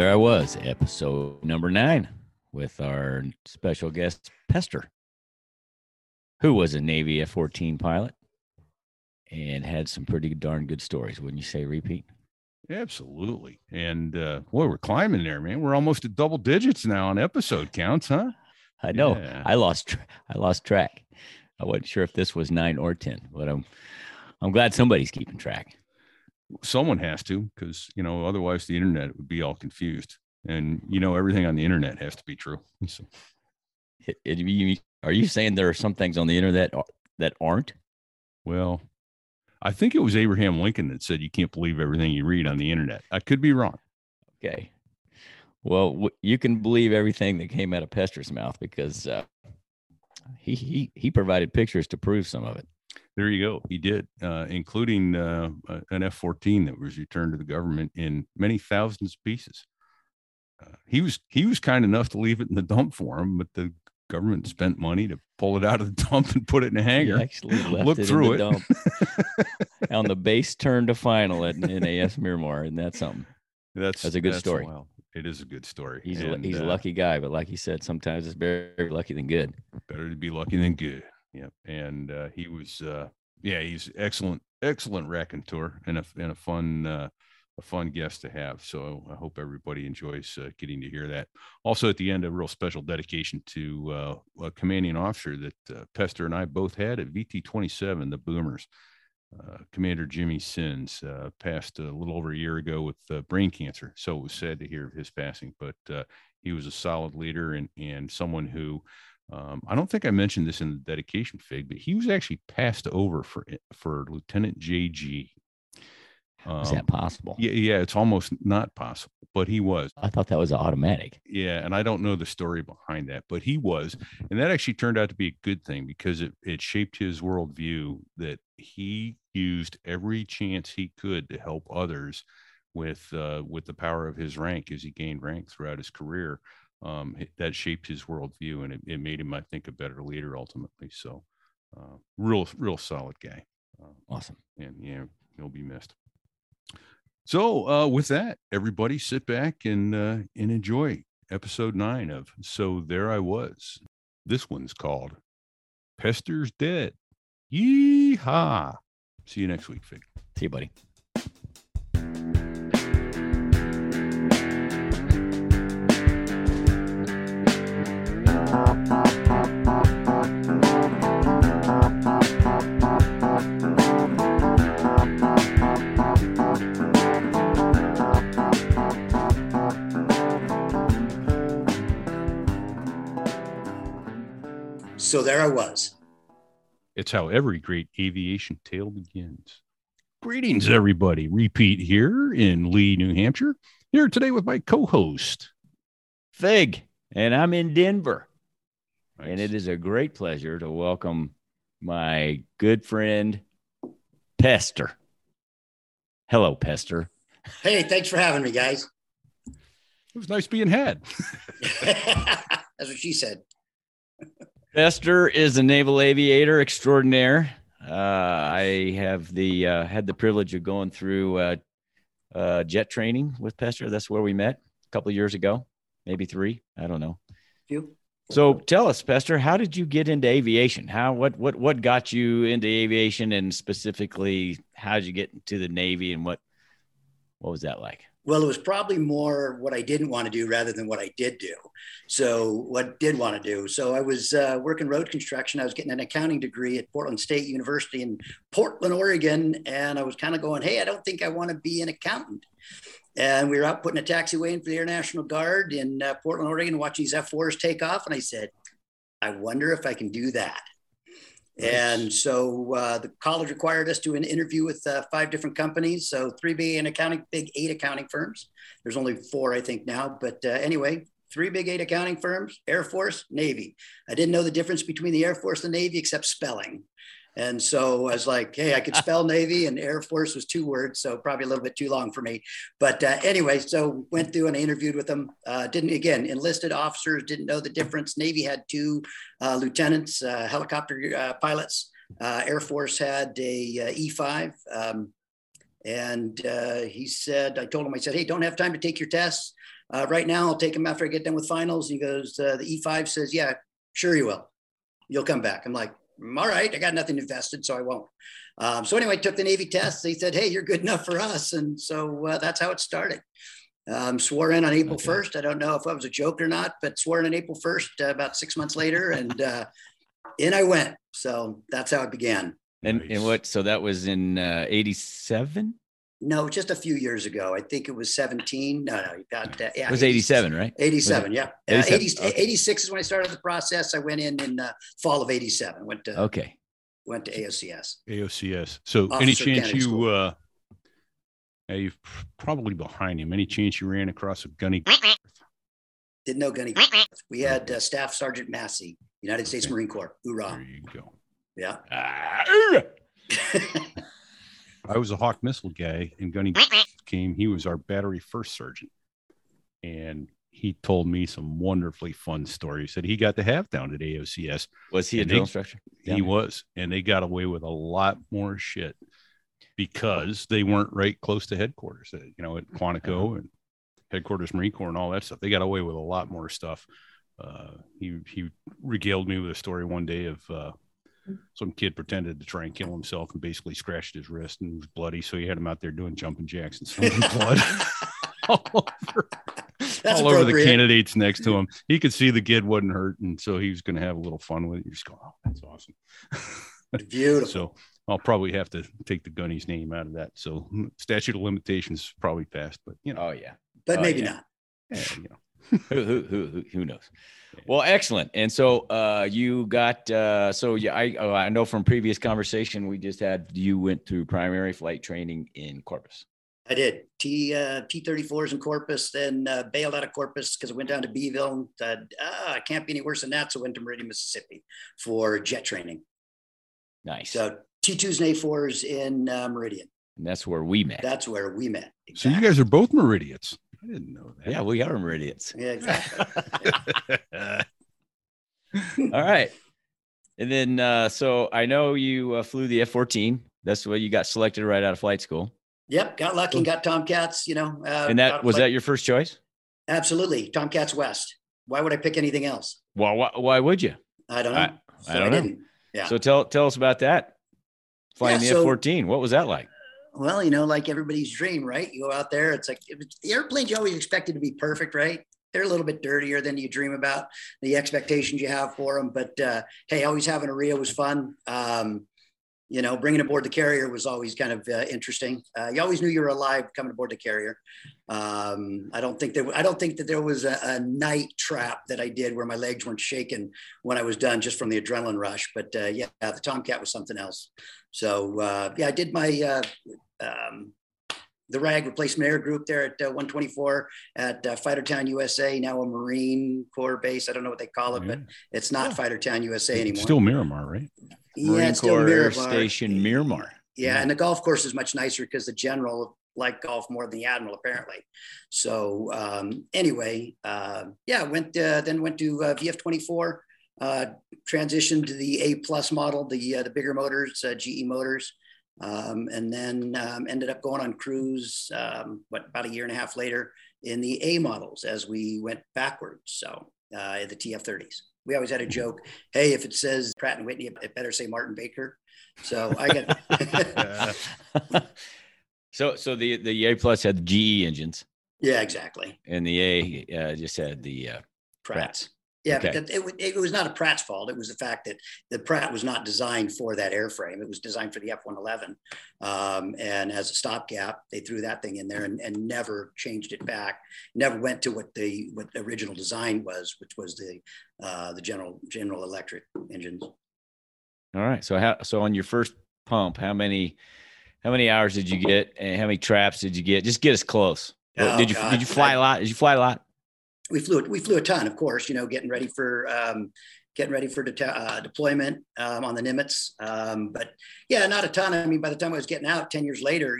there I was, episode number 9 with our special guest, Pester, who was a Navy F-14 pilot and had some pretty darn good stories. Wouldn't you say, Repeat? Absolutely. And boy, we're climbing there, man. We're almost at double digits now on episode counts, huh? I know. Yeah. I lost track. I wasn't sure if this was 9 or 10, but I'm glad somebody's keeping track. Someone has to, because, you know, otherwise the internet would be all confused. And, you know, everything on the internet has to be true. So. Are you saying there are some things on the internet that aren't? Well, I think it was Abraham Lincoln that said you can't believe everything you read on the internet. I could be wrong. Okay. Well, you can believe everything that came out of Pester's mouth, because he provided pictures to prove some of it. There you go. He did, including an F-14 that was returned to the government in many thousands of pieces. He was kind enough to leave it in the dump for him, but the government spent money to pull it out of the dump and put it in a hangar. He actually left Looked it through in the it. Dump. On the base turn to final at NAS Miramar, and that's something. That's a good story. Wild. It is a good story. He's a lucky guy, but like you said, sometimes it's better lucky than good. Better to be lucky than good. Yeah. And he was, he's excellent raconteur and a fun guest to have. So I hope everybody enjoys getting to hear that. Also at the end, a real special dedication to a commanding officer that Pester and I both had at VT 27, the Boomers. Commander Jimmy Sinz passed a little over a year ago with brain cancer. So it was sad to hear of his passing, but he was a solid leader and someone who, I don't think I mentioned this in the dedication, Fig, but he was actually passed over for Lieutenant JG. Is that possible? Yeah, it's almost not possible, but he was. I thought that was automatic. Yeah, and I don't know the story behind that, but he was. And that actually turned out to be a good thing, because it shaped his worldview that he used every chance he could to help others with the power of his rank as he gained rank throughout his career. That shaped his worldview, and it made him, I think, a better leader ultimately. So real solid guy. Awesome. And yeah, he'll be missed. So with that, everybody sit back and enjoy episode 9 of So There I Was. This one's called Pester's Dead. Yeehaw. See you next week, Fig. See you, buddy. So there I was. It's how every great aviation tale begins. Greetings, everybody. Repeat here in Lee, New Hampshire. Here today with my co-host, Fig, and I'm in Denver. Nice. And it is a great pleasure to welcome my good friend, Pester. Hello, Pester. Hey, thanks for having me, guys. It was nice being had. That's what she said. Pester is a naval aviator extraordinaire. I have had the privilege of going through jet training with Pester. That's where we met a couple of years ago, maybe 3. I don't know. Few. So tell us, Pester, how did you get into aviation? What got you into aviation, and specifically, how did you get into the Navy, and what was that like? Well, it was probably more what I didn't want to do rather than what I did do. So I was working road construction. I was getting an accounting degree at Portland State University in Portland, Oregon. And I was kind of going, hey, I don't think I want to be an accountant. And we were out putting a taxiway in for the Air National Guard in Portland, Oregon, watching these F-4s take off. And I said, I wonder if I can do that. And so the college required us to do an interview with 5 different companies. So 3 big accounting, big 8 accounting firms. There's only 4, I think now, but anyway, 3 big 8 accounting firms, Air Force, Navy. I didn't know the difference between the Air Force and the Navy except spelling. And so I was like, hey, I could spell Navy, and Air Force was 2 words. So probably a little bit too long for me. But anyway, so went through and I interviewed with them. Enlisted officers, didn't know the difference. Navy had 2 lieutenants, helicopter pilots. Air Force had a E5. And he said, I told him, I said, hey, don't have time to take your tests. right now, I'll take him after I get done with finals. And he goes, the E5 says, yeah, sure you will. You'll come back. I'm like, all right, I got nothing invested, so I won't. So anyway, took the Navy test. They said, hey, you're good enough for us. And so that's how it started. Swore in on April 1st. I don't know if I was a joke or not, but swore in on April 1st about 6 months later. And in I went. So that's how it began. And what, so that was in 87? No, just a few years ago. I think it was 17. No, you got that. Yeah, it was 87, right? 87, yeah. 87? 86 is when I started the process. I went in the fall of 87. Went to AOCS. AOCS. So Officer any chance Kennedy you, you're probably behind him. Any chance you ran across a Gunny? Didn't know Gunny. We had Staff Sergeant Massey, United States Marine Corps. Hoorah. There you go. Yeah. I was a Hawk missile guy, and Gunny came. He was our battery first sergeant, and he told me some wonderfully fun stories that he got to have down at AOCS. Was he a drill instructor? He was, and they got away with a lot more shit because they weren't right close to headquarters, at Quantico and headquarters Marine Corps and all that stuff. They got away with a lot more stuff. He regaled me with a story one day of some kid pretended to try and kill himself and basically scratched his wrist and was bloody. So he had him out there doing jumping jacks and smelling blood all over the candidates next to him. He could see the kid wasn't hurt. And so he was going to have a little fun with it. You're just going, oh, that's awesome. Beautiful. So I'll probably have to take the Gunny's name out of that. So statute of limitations is probably passed, but Oh yeah. But maybe not. Yeah, who knows? Well, excellent. And so you got I know from previous conversation we just had, you went through primary flight training in Corpus. I did T-34s in Corpus, then bailed out of Corpus because I went down to Beeville and said, I can't be any worse than that, so I went to Meridian, Mississippi for jet training. Nice. So T-2s and A-4s in Meridian. And that's where we met. Exactly. So you guys are both Meridians. I didn't know that. Yeah, we are Meridians. Yeah, exactly. All right. And then, so I know you flew the F-14. That's the way you got selected right out of flight school. Yep. Got lucky and got Tomcats, And that was that your first choice? Absolutely. Tomcats West. Why would I pick anything else? Well, why would you? I don't know. I didn't. Yeah. So tell us about that. Flying the F-14. What was that like? Well, like everybody's dream, right? You go out there, it's like the airplanes you always expected to be perfect, right? They're a little bit dirtier than you dream about, the expectations you have for them. But, hey, always having a Rio was fun. Bringing aboard the carrier was always kind of interesting. You always knew you were alive coming aboard the carrier. I don't think that there was a night trap that I did where my legs weren't shaking when I was done just from the adrenaline rush. But the Tomcat was something else. So I did my the RAG replacement air group there at 124 at Fighter Town USA, now a Marine Corps base. I don't know what they call it, but it's not Fighter Town USA anymore. It's still Miramar, right? Marine it's still Corps Miramar. Station Miramar. Yeah, and the golf course is much nicer because the general liked golf more than the admiral, apparently. So went to VF24, transitioned to the A+ model, the bigger motors, GE motors. And then ended up going on cruise, about a year and a half later in the A models as we went backwards. So the TF-30s. We always had a joke. Hey, if it says Pratt & Whitney, it better say Martin-Baker. So I got. So the A+ had the GE engines. Yeah, exactly. And the A just had the Pratt's. Yeah, okay. But it was not a Pratt's fault. It was the fact that the Pratt was not designed for that airframe. It was designed for the F-111. And as a stopgap, they threw that thing in there and never changed it back. Never went to what the original design was, which was the General Electric engines. All right. So on your first pump, how many hours did you get, and how many traps did you get? Just get us close. Did you fly a lot? Did you fly a lot? We flew a ton, of course, getting ready for deployment on the Nimitz. But yeah, not a ton. I mean, by the time I was getting out 10 years later,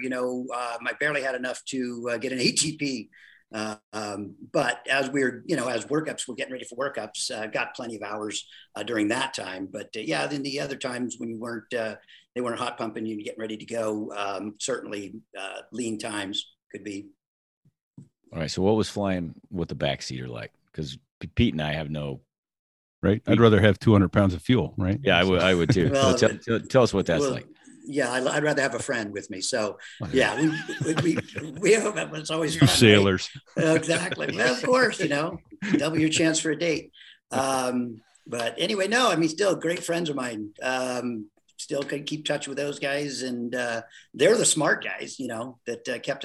I barely had enough to get an ATP. But as as workups, we're getting ready for workups, got plenty of hours during that time. But then the other times when you weren't, they weren't hot pumping you and getting ready to go, certainly lean times could be. All right. So what was flying with the backseater like? Because Pete and I have no. Right. I'd rather have 200 pounds of fuel. Right. Yeah, I would too. Well, so tell us what that's like. Yeah, I'd rather have a friend with me. So, yeah, we have, it's always you sailors. Exactly. Well, of course, you know, double your chance for a date. But anyway, no, I mean, still great friends of mine. Still could keep touch with those guys, and they're the smart guys, you know, that kept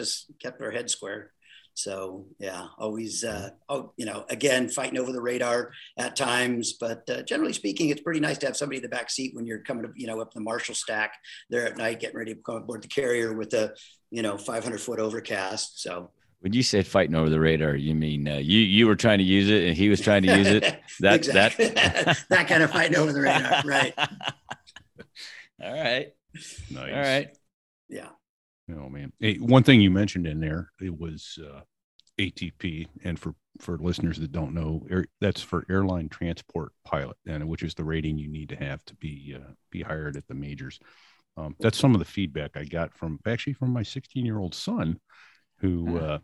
our heads square. So yeah, always, you know, again, fighting over the radar at times, but generally speaking, it's pretty nice to have somebody in the back seat when you're coming up, you know, up the Marshall stack there at night, getting ready to come aboard the carrier with a, you know, 500-foot overcast. So when you said fighting over the radar, you mean you were trying to use it and he was trying to use it. That's exactly. That kind of fighting over the radar, right? All right. Nice. All right. Yeah. Oh man! Hey, one thing you mentioned in there, it was ATP, and for listeners that don't know, that's for airline transport pilot, and which is the rating you need to have to be hired at the majors. That's some of the feedback I got from my 16-year-old son, who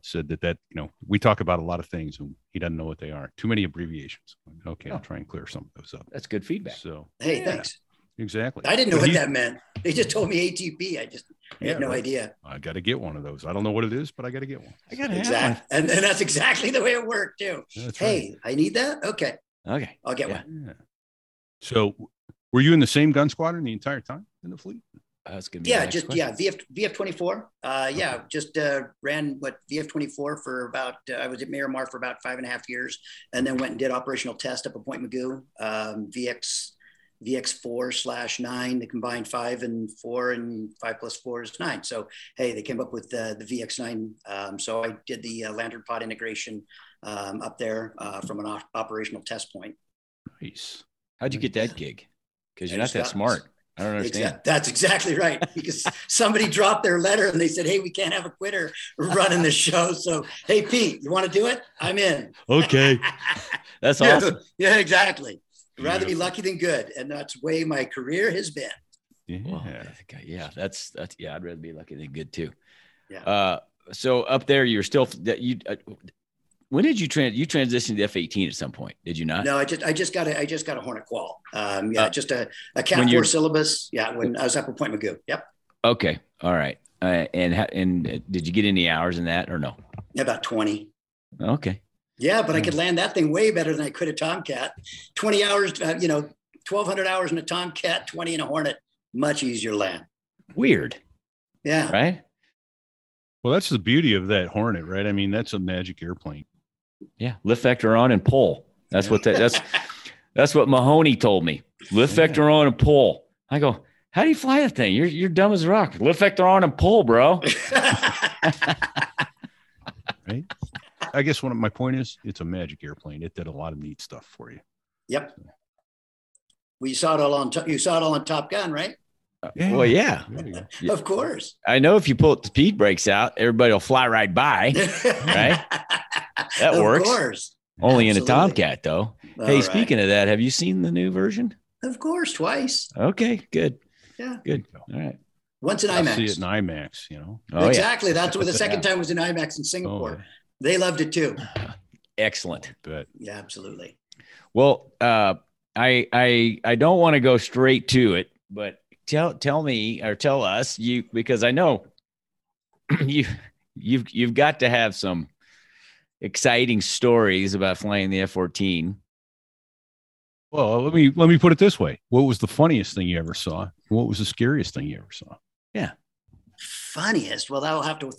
said that you know, we talk about a lot of things and he doesn't know what they are. Too many abbreviations. Okay, I'll try and clear some of those up. That's good feedback. So hey, thanks. Exactly. I didn't know what that meant. They just told me ATP. I had no idea. I got to get one of those. I don't know what it is, but I got to get one. I got to have one. And that's exactly the way it worked too. That's hey, right. I need that. Okay. I'll get one. Yeah. So were you in the same gun squadron the entire time in the fleet? VF24. Ran VF24 for about, I was at Miramar for about 5.5 years, and then went and did operational test up at Point Mugu, VX4/9, the combined 5 and 4, and 5 plus 4 is 9. So, hey, they came up with the VX9. So I did the lantern pod integration up there from an operational test point. Nice. How'd you get that gig? Because you're not that smart. I don't understand. That's exactly right. Because somebody dropped their letter and they said, hey, we can't have a quitter running the show. So, hey, Pete, you want to do it? I'm in. Okay. That's awesome. Yeah, exactly. Rather be lucky than good, and that's the way my career has been. Yeah, that's I'd rather be lucky than good too. Yeah. So up there, you're still when did you transition to F-18 at some point? Did you not? No, I just got a Hornet qual. Just a Cat 4 syllabus. Yeah, when I was up at Point Mugu. Yep. Okay. All right. And did you get any hours in that or no? About 20. Okay. Yeah, but I could land that thing way better than I could a Tomcat. 20 hours, 1,200 hours in a Tomcat, 20 in a Hornet, much easier land. Weird. Yeah. Right? Well, that's the beauty of that Hornet, right? I mean, that's a magic airplane. Yeah. Lift vector on and pull. That's what Mahoney told me. Lift vector on and pull. I go, how do you fly that thing? You're dumb as a rock. Lift vector on and pull, bro. Right? I guess one of my point is it's a magic airplane. It did a lot of neat stuff for you. Yep. So. Well, you saw it all on Top Gun, right? Well, yeah. Of course. I know if you pull the speed brakes out, everybody will fly right by. Right? That works. Of course. Only Absolutely. In a Tomcat, though. All hey, right. Speaking of that, have you seen the new version? Of course, twice. Okay, good. Yeah. Good. All right. Once in IMAX. See it in IMAX, you know. Oh, exactly. Yeah. That's what the second time was in IMAX in Singapore. Oh, yeah. They loved it too. Excellent. But yeah, absolutely. Well, I don't want to go straight to it, but tell us because I know you've got to have some exciting stories about flying the F-14. Well, let me put it this way. What was the funniest thing you ever saw? What was the scariest thing you ever saw? Yeah. Funniest? Well, I'll have to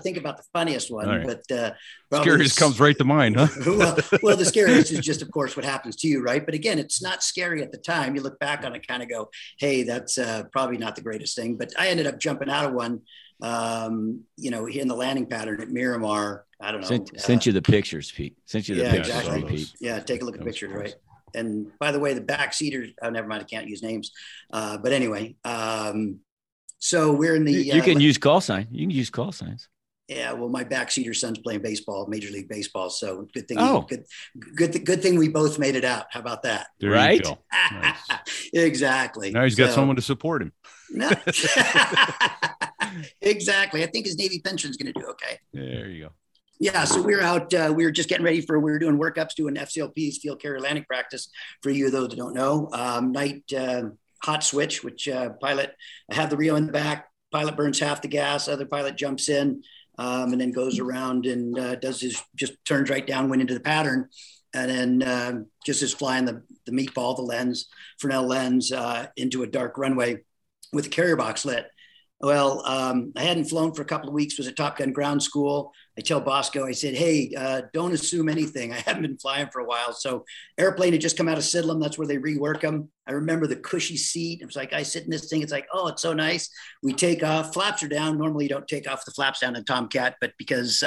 think about the funniest one. Right. But scariest comes right to mind, huh? well, the scariest is just, of course, what happens to you, right? But again, it's not scary at the time. You look back on it, kind of go, "Hey, that's probably not the greatest thing." But I ended up jumping out of one, in the landing pattern at Miramar. I don't know. Sent you the pictures, Pete. Sent you the pictures, exactly. Pete. Yeah, take a look at pictures, right? And by the way, the backseaters. Oh, never mind. I can't use names. But anyway. So we're in the. You can use call sign. You can use call signs. Yeah, well, my backseater son's playing baseball, Major League Baseball. So good thing. Oh. Good thing we both made it out. How about that? There right. Nice. Exactly. Now he's got someone to support him. No. Exactly. I think his Navy pension's going to do okay. There you go. Yeah, so we were out, we were just getting ready for, we were doing workups, doing FCLPs, Field Carrier Landing Practice, for you those that don't know. Night hot switch, which pilot, I have the Rio in the back, pilot burns half the gas, other pilot jumps in, and then goes around and does his, just turns right downwind into the pattern, and then just is flying the meatball, the lens, Fresnel lens, into a dark runway with a carrier box lit. Well, I hadn't flown for a couple of weeks, was at Top Gun ground school. I tell Bosco, I said, hey, don't assume anything. I haven't been flying for a while. So airplane had just come out of Sidlam. That's where they rework them. I remember the cushy seat. It was like, I sit in this thing. It's like, oh, it's so nice. We take off. Flaps are down. Normally you don't take off the flaps down in Tomcat, but because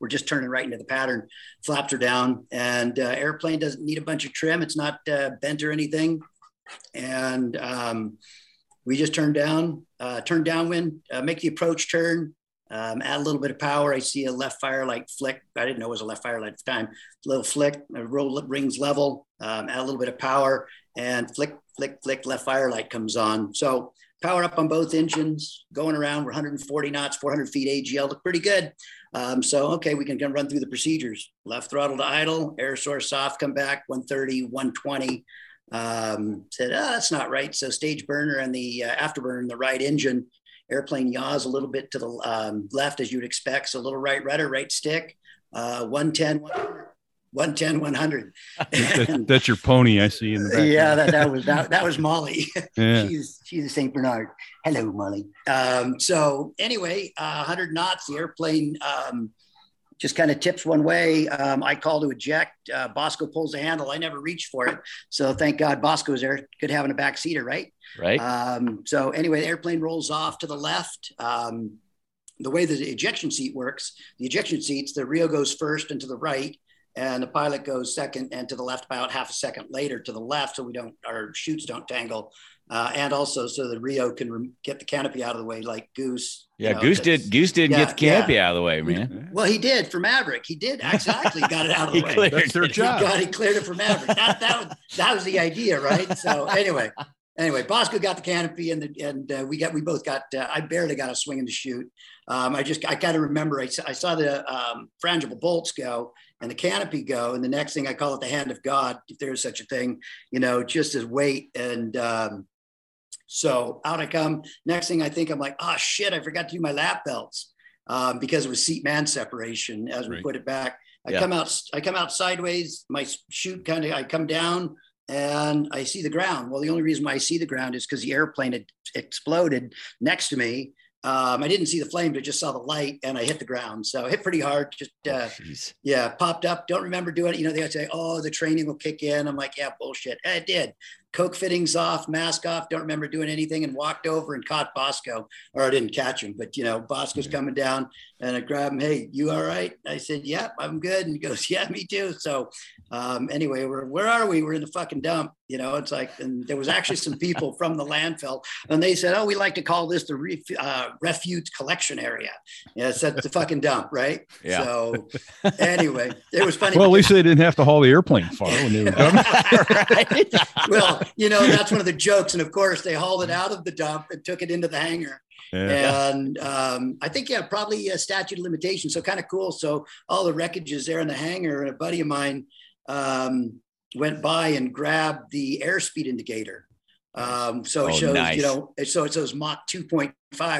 we're just turning right into the pattern, flaps are down. And airplane doesn't need a bunch of trim. It's not bent or anything. And we just turn downwind, make the approach turn. Add a little bit of power. I see a left fire light flick. I didn't know it was a left fire light at the time. Little flick, roll rings level, add a little bit of power and flick, flick, flick, left fire light comes on. So power up on both engines, going around, we're 140 knots, 400 feet AGL, look pretty good. So, okay, we can run through the procedures. Left throttle to idle, air source soft, come back, 130, 120. Said, oh, that's not right. So stage burner and the afterburner in the right engine. Airplane yaws a little bit to the left, as you'd expect. So a little right rudder, right stick, 110, 100. 110, 100. That's your pony I see in the background. Yeah, that was Molly. Yeah. She's a St. Bernard. Hello, Molly. So anyway, 100 knots, the airplane just kind of tips one way. I call to eject. Bosco pulls the handle. I never reached for it. So thank God Bosco was there. Good having a backseater, right? Right. So anyway, the airplane rolls off to the left. The way the ejection seat works, the ejection seats, the Rio goes first and to the right, and the pilot goes second and to the left about half a second later to the left. So our chutes don't tangle. And also so the Rio can get the canopy out of the way like Goose. Yeah, you know, Goose didn't get the canopy out of the way, man. Well, he did for Maverick. He did actually got it out of the way. That's their job. He cleared it for Maverick. that was the idea, right? So anyway, Bosco got the canopy and we both got I barely got a swing in the chute. I kind of remember I saw the frangible bolts go and the canopy go. And the next thing I call it the hand of God, if there is such a thing, you know, just as weight. And so out I come. Next thing I think I'm like, oh shit, I forgot to do my lap belts because it was seat man separation as we put it back. I come out sideways. My chute I come down. And I see the ground. Well, the only reason why I see the ground is because the airplane had exploded next to me. I didn't see the flames. I just saw the light and I hit the ground. So I hit pretty hard, just, popped up. Don't remember doing it. You know, they say, oh, the training will kick in. I'm like, yeah, bullshit. And it did. Coke fittings off, mask off. Don't remember doing anything and walked over and caught Bosco, or I didn't catch him, but you know, Bosco's coming down and I grab him. Hey, you all right? I said, yep, I'm good. And he goes, yeah, me too. So anyway, where are we? We're in the fucking dump. You know, it's like, and there was actually some people from the landfill and they said, oh, we like to call this the refuse collection area. Yeah. So that's the fucking dump. Right. Yeah. So anyway, it was funny. Well, at least they didn't have to haul the airplane far when they were done. Right? Well, you know, that's one of the jokes. And of course they hauled it out of the dump and took it into the hangar. Yeah. And I think, probably a statute of limitations. So kind of cool. So all the wreckage is there in the hangar. And a buddy of mine went by and grabbed the airspeed indicator. So it shows, nice. You know, so it says Mach 2.5.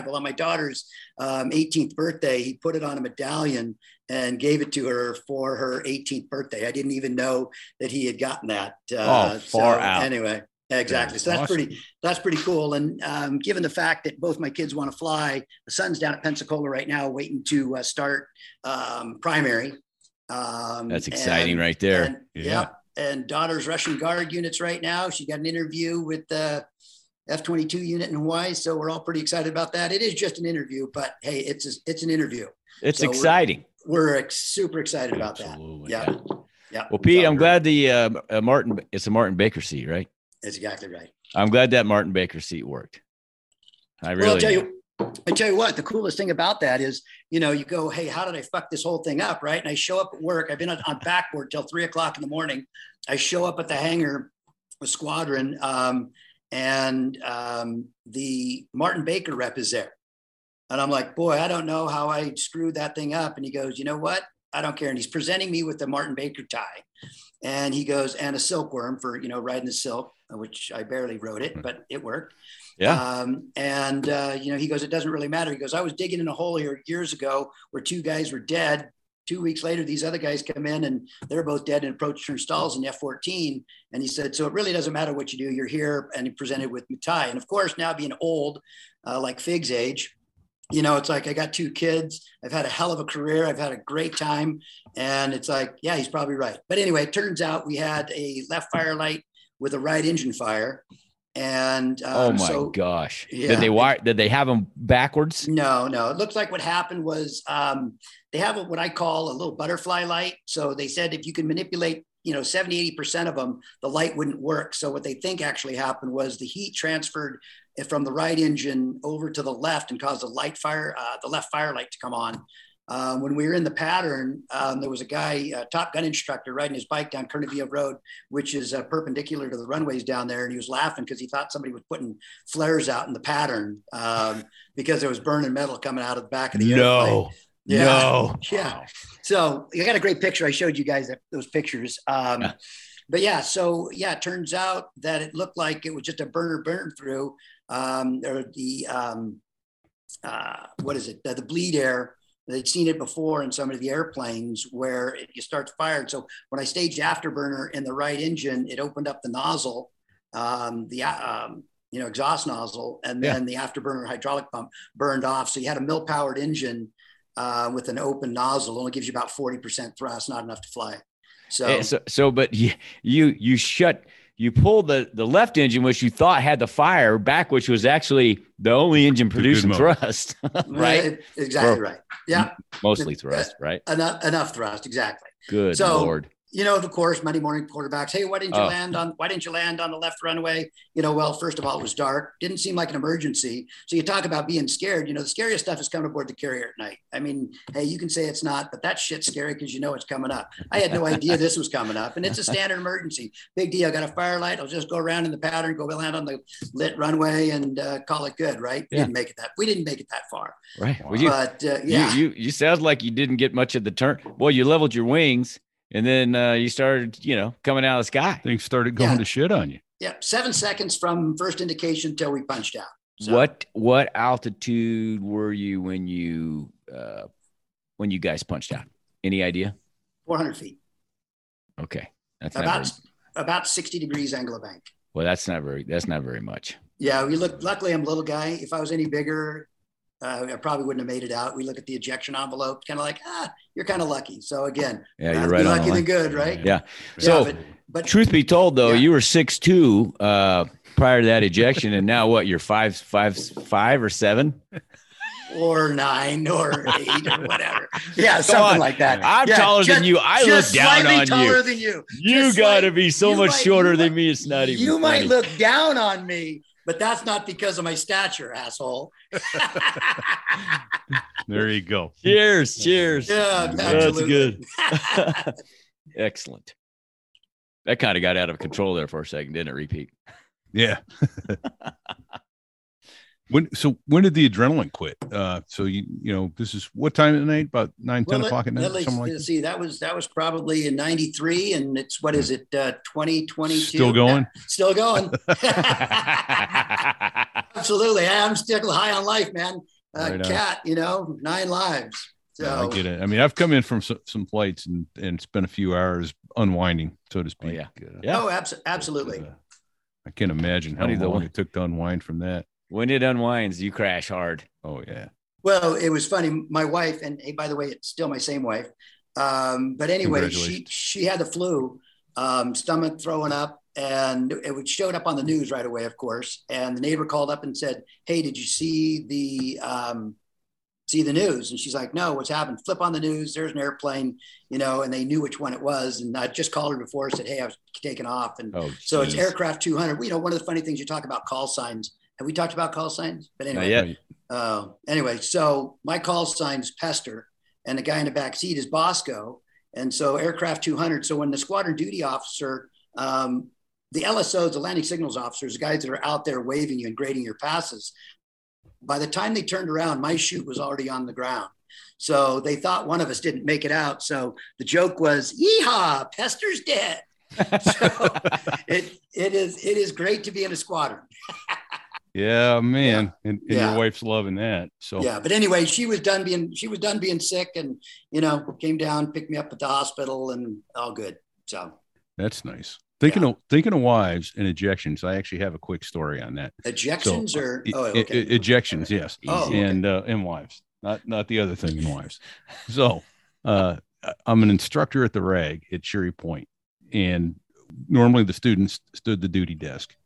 Well, on my daughter's 18th birthday, he put it on a medallion and gave it to her for her 18th birthday. I didn't even know that he had gotten that. Far out. Anyway, exactly. So that's awesome. That's pretty cool. And given the fact that both my kids want to fly, the son's down at Pensacola right now, waiting to start primary. That's exciting right there. And daughter's Russian Guard units right now. She got an interview with the F-22 unit in Hawaii. So we're all pretty excited about that. It is just an interview, but hey, it's an interview. It's so exciting. We're super excited about that. Absolutely. Yeah. Well, Pete, I'm glad the it's a Martin-Baker seat, right? That's exactly right. I'm glad that Martin-Baker seat worked. I tell you what, the coolest thing about that is, you know, you go, hey, how did I fuck this whole thing up? Right. And I show up at work. I've been on backboard till 3:00 in the morning. I show up at the hangar with squadron the Martin-Baker rep is there. And I'm like, boy, I don't know how I screwed that thing up. And he goes, you know what? I don't care. And he's presenting me with the Martin-Baker tie. And he goes, and a silkworm for, you know, riding the silk, which I barely rode it, but it worked. Yeah. You know, he goes, it doesn't really matter. He goes, I was digging in a hole here years ago where two guys were dead. 2 weeks later, these other guys come in and they're both dead and approach turnstalls in the F-18. And he said, so it really doesn't matter what you do. You're here. And he presented with my tie. And of course, now being old, like Fig's age, you know, it's like, I got two kids. I've had a hell of a career. I've had a great time. And it's like, yeah, he's probably right. But anyway, it turns out we had a left fire light with a right engine fire. And oh my gosh, yeah. Did they have them backwards? No. It looks like what happened was they have what I call a little butterfly light. So they said if you can manipulate, you know, 70, 80% of them, the light wouldn't work. So what they think actually happened was the heat transferred from the right engine over to the left and caused the left firelight to come on. When we were in the pattern, there was a guy, a Top Gun instructor, riding his bike down Kernavia Road, which is perpendicular to the runways down there. And he was laughing because he thought somebody was putting flares out in the pattern because there was burning metal coming out of the back of the airplane. Yeah. Yeah. So I got a great picture. I showed you guys those pictures. But yeah, so yeah, it turns out that it looked like it was just a burner burn through or the, what is it? The bleed air. They'd seen it before in some of the airplanes where you start to fire. So when I staged afterburner in the right engine, it opened up the nozzle, the exhaust nozzle, and then the afterburner hydraulic pump burned off. So you had a mill-powered engine with an open nozzle. It only gives you about 40% thrust, not enough to fly. But you pulled the left engine, which you thought had the fire back, which was actually the only engine producing thrust, right? Exactly right. Yeah. Mostly thrust, right? Enough thrust. Exactly. Good Lord. You know, of course, Monday morning quarterbacks, hey, why didn't you land on the left runway? You know, well, first of all, it was dark. Didn't seem like an emergency. So you talk about being scared. You know, the scariest stuff is coming aboard the carrier at night. I mean, hey, you can say it's not, but that shit's scary because you know it's coming up. I had no idea this was coming up, and it's a standard emergency. Big deal. I got a fire light. I'll just go around in the pattern, go land on the lit runway, and call it good, right? Yeah. We didn't make it that far. Right. Well, you sound like you didn't get much of the turn. Boy, you leveled your wings. And then you started, you know, coming out of the sky. Things started going to shit on you. Yeah, 7 seconds from first indication till we punched out. So. What altitude were you when you guys punched out? Any idea? 400 feet. Okay, that's about 60 degrees angle of bank. Well, that's not very much. Yeah, luckily, I'm a little guy. If I was any bigger, I probably wouldn't have made it out. We look at the ejection envelope, kind of like, you're kind of lucky. So again, you're right. Lucky than good, right? Yeah. So, but truth be told, though, you were 6'2" prior to that ejection, and now what? You're 5'5" or 7, or 9, or 8, or whatever. Yeah, something like that. I'm taller than you. I look down on you. Taller than you. You got to be so much shorter than me. It's not even. You might look down on me. But that's not because of my stature, asshole. There you go. Cheers. Yeah, absolutely. That's good. Excellent. That kind of got out of control there for a second, didn't it? Repeat. Yeah. When did the adrenaline quit? This is what time at night? About 10 o'clock at night? That was probably in 93, and it's, 2022? Still going? Still going. Absolutely. I'm still high on life, man. Cat, you know, 9 lives. So. Yeah, I get it. I mean, I've come in from some flights and spent a few hours unwinding, so to speak. Oh, yeah. Absolutely. I can't imagine how long it took to unwind from that. When it unwinds, you crash hard. Oh, yeah. Well, it was funny. My wife, and hey, by the way, it's still my same wife. But anyway, she had the flu, stomach throwing up, and it showed up on the news right away, of course. And the neighbor called up and said, hey, did you see the news? And she's like, no, what's happened? Flip on the news. There's an airplane, you know, and they knew which one it was. And I just called her before, said, hey, I was taking off. And so it's aircraft 200. You know, one of the funny things you talk about call signs. Have we talked about call signs? But anyway, so my call sign is Pester, and the guy in the back seat is Bosco, and so aircraft 200. So when the squadron duty officer, the LSOs, the landing signals officers, the guys that are out there waving you and grading your passes, by the time they turned around, my chute was already on the ground. So they thought one of us didn't make it out. So the joke was, yeehaw, Pester's dead. So it is great to be in a squadron. Yeah, man. Yeah. And yeah. Your wife's loving that. So yeah, but anyway, she was done being sick, and you know, came down, picked me up at the hospital, and all good. So that's nice. Thinking of wives and ejections, I actually have a quick story on that. Ejections ejections, yes. Oh, okay. And wives. Not the other thing in wives. So I'm an instructor at the RAG at Cherry Point, and normally the students stood the duty desk,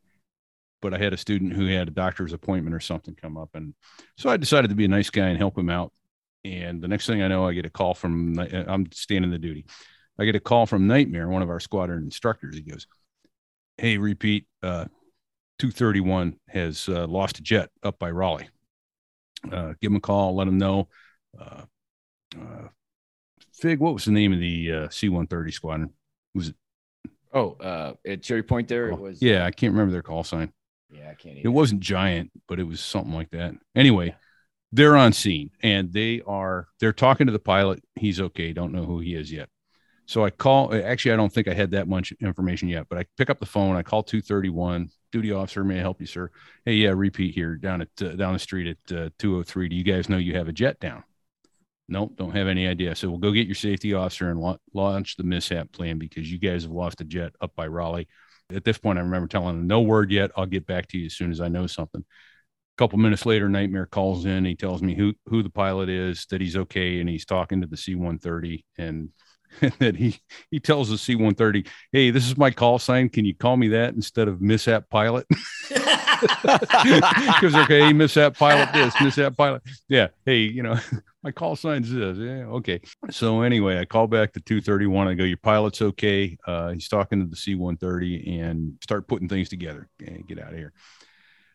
but I had a student who had a doctor's appointment or something come up. And so I decided to be a nice guy and help him out. And the next thing I know, I get a call from, I'm standing the duty. I get a call from Nightmare, one of our squadron instructors. He goes, hey, repeat, 231 has lost a jet up by Raleigh. Give him a call, let him know. Fig, what was the name of the C-130 squadron? Was it? At Cherry Point there, it was. Yeah, I can't remember their call sign. Yeah, I can't either. It wasn't Giant, but it was something like that. Anyway, yeah. They're on scene, and they're talking to the pilot. He's okay. Don't know who he is yet. So I call, actually, I don't think I had that much information yet, but I pick up the phone. I call 231 duty officer. May I help you, sir? Hey, yeah, repeat here down the street at 203. Do you guys know you have a jet down? Nope. Don't have any idea. So we'll go get your safety officer and launch the mishap plan, because you guys have lost a jet up by Raleigh. At this point, I remember telling them no word yet. I'll get back to you as soon as I know something. A couple minutes later, Nightmare calls in. He tells me who the pilot is, that he's okay. And he's talking to the C-130, and that he tells the C-130, hey, this is my call sign. Can you call me that instead of mishap pilot? Because okay, mishap pilot this, mishap pilot. Yeah. Hey, you know, my call sign's this. Yeah. Okay. So anyway, I call back to 231. I go, your pilot's okay. He's talking to the C-130, and start putting things together. Okay, get out of here.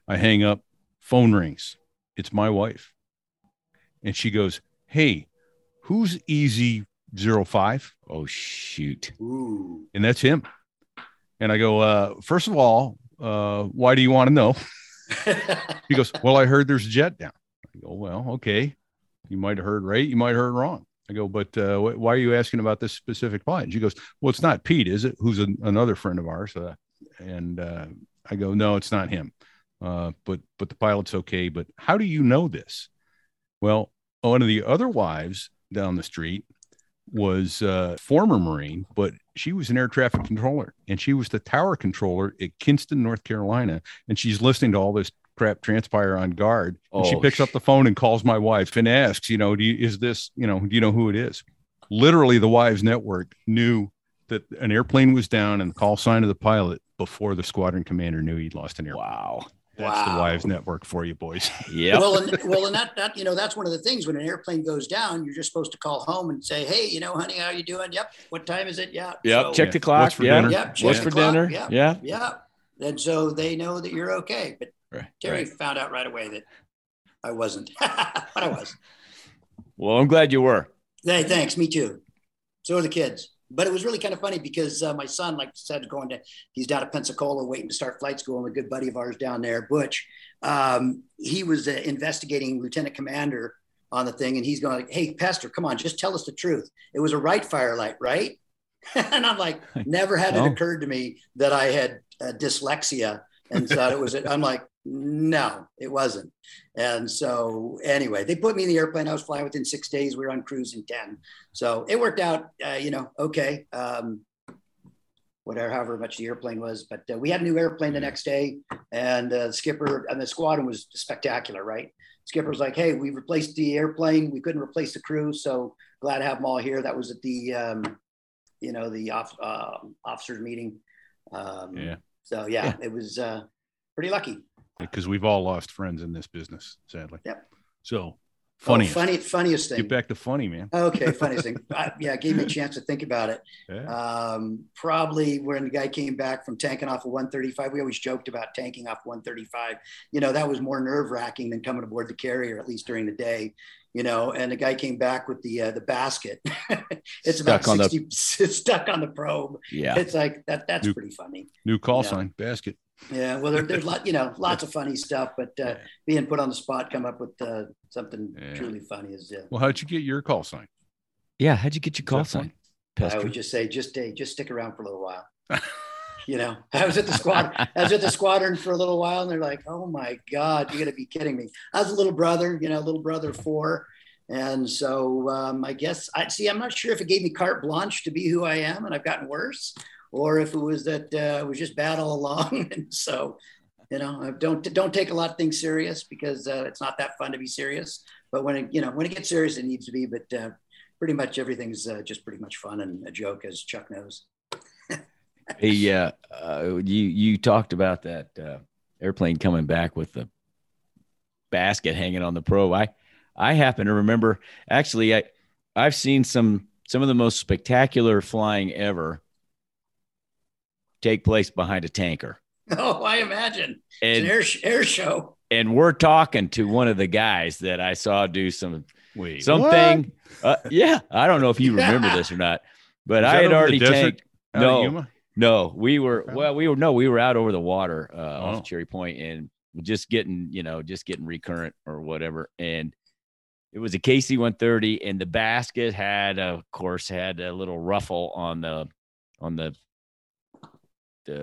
I hang up, phone rings. It's my wife. And she goes, hey, who's Easy 05? Oh, shoot. Ooh. And that's him. And I go, first of all, why do you want to know? He goes, well, I heard there's a jet down. I go, well, okay. You might have heard right. You might have heard wrong. I go, but why are you asking about this specific client? She goes, well, it's not Pete, is it? Who's another friend of ours. And I go, no, it's not him. But the pilot's okay. But how do you know this? Well, one of the other wives down the street was a former Marine, but she was an air traffic controller, and she was the tower controller at Kinston, North Carolina. And she's listening to all this crap transpire on guard. And she picks up the phone and calls my wife and asks, you know, do you know who it is? Literally the wives network knew that an airplane was down and the call sign of the pilot before the squadron commander knew he'd lost an airplane. Wow. That's the wives network for you, boys. Yeah. Well, and that you know, that's one of the things. When an airplane goes down, you're just supposed to call home and say, "Hey, you know, honey, how are you doing? Yep. What time is it? Yeah. Yep. So, check the clock. What's for dinner? Yep. What's for dinner? Yep. Yeah. Yeah. And so they know that you're okay. But Terry found out right away that I wasn't, but I was. Well, I'm glad you were. Hey, thanks. Me too. So are the kids. But it was really kind of funny because my son, like I said, he's down at Pensacola waiting to start flight school. And a good buddy of ours down there, Butch, he was investigating lieutenant commander on the thing. And he's going, hey, Pester, come on, just tell us the truth. It was a Wright fire light, right? And I'm like, never had it occurred to me that I had dyslexia and thought it was, I'm like, no, it wasn't. And so anyway, they put me in the airplane. I was flying within 6 days. We were on cruise in 10. So it worked out, okay. However much the airplane was, but we had a new airplane the next day, and skipper and the squadron was spectacular, right? Skipper's like, hey, we replaced the airplane. We couldn't replace the crew. So glad to have them all here. That was at the, officers meeting. It was pretty lucky. Because we've all lost friends in this business, sadly. Yep. So funniest thing. Get back to funny, man. Okay, funniest thing. It gave me a chance to think about it. Yeah. Probably when the guy came back from tanking off of 135, we always joked about tanking off 135. You know, that was more nerve-wracking than coming aboard the carrier, at least during the day. You know, and the guy came back with the basket. It's about 60 stuck on the probe. Yeah, it's like that's pretty funny. New call sign, basket. Yeah, well, there's lots of funny stuff, but being put on the spot, come up with something truly funny is. Well, how'd you get your call sign? Yeah, how'd you get your call sign? I would just say, just stick around for a little while. I was at the squadron for a little while, and they're like, "Oh my God, you got to be kidding me!" I was a little brother four, and so I guess I'm not sure if it gave me carte blanche to be who I am, and I've gotten worse, or if it was that it was just bad all along. And so, don't take a lot of things serious because it's not that fun to be serious. But when it gets serious, it needs to be. But pretty much everything's just pretty much fun and a joke, as Chuck knows. Yeah, you talked about that airplane coming back with the basket hanging on the prow. I happen to remember, actually, I've seen some of the most spectacular flying ever take place behind a tanker. Oh, I imagine. And, it's an air show. And we're talking to one of the guys that I saw do something. Yeah, I don't know if you remember this or not, but I had already tanked. We were out over the water off Cherry Point and just getting recurrent or whatever. And it was a KC-130, and the basket had a little ruffle on the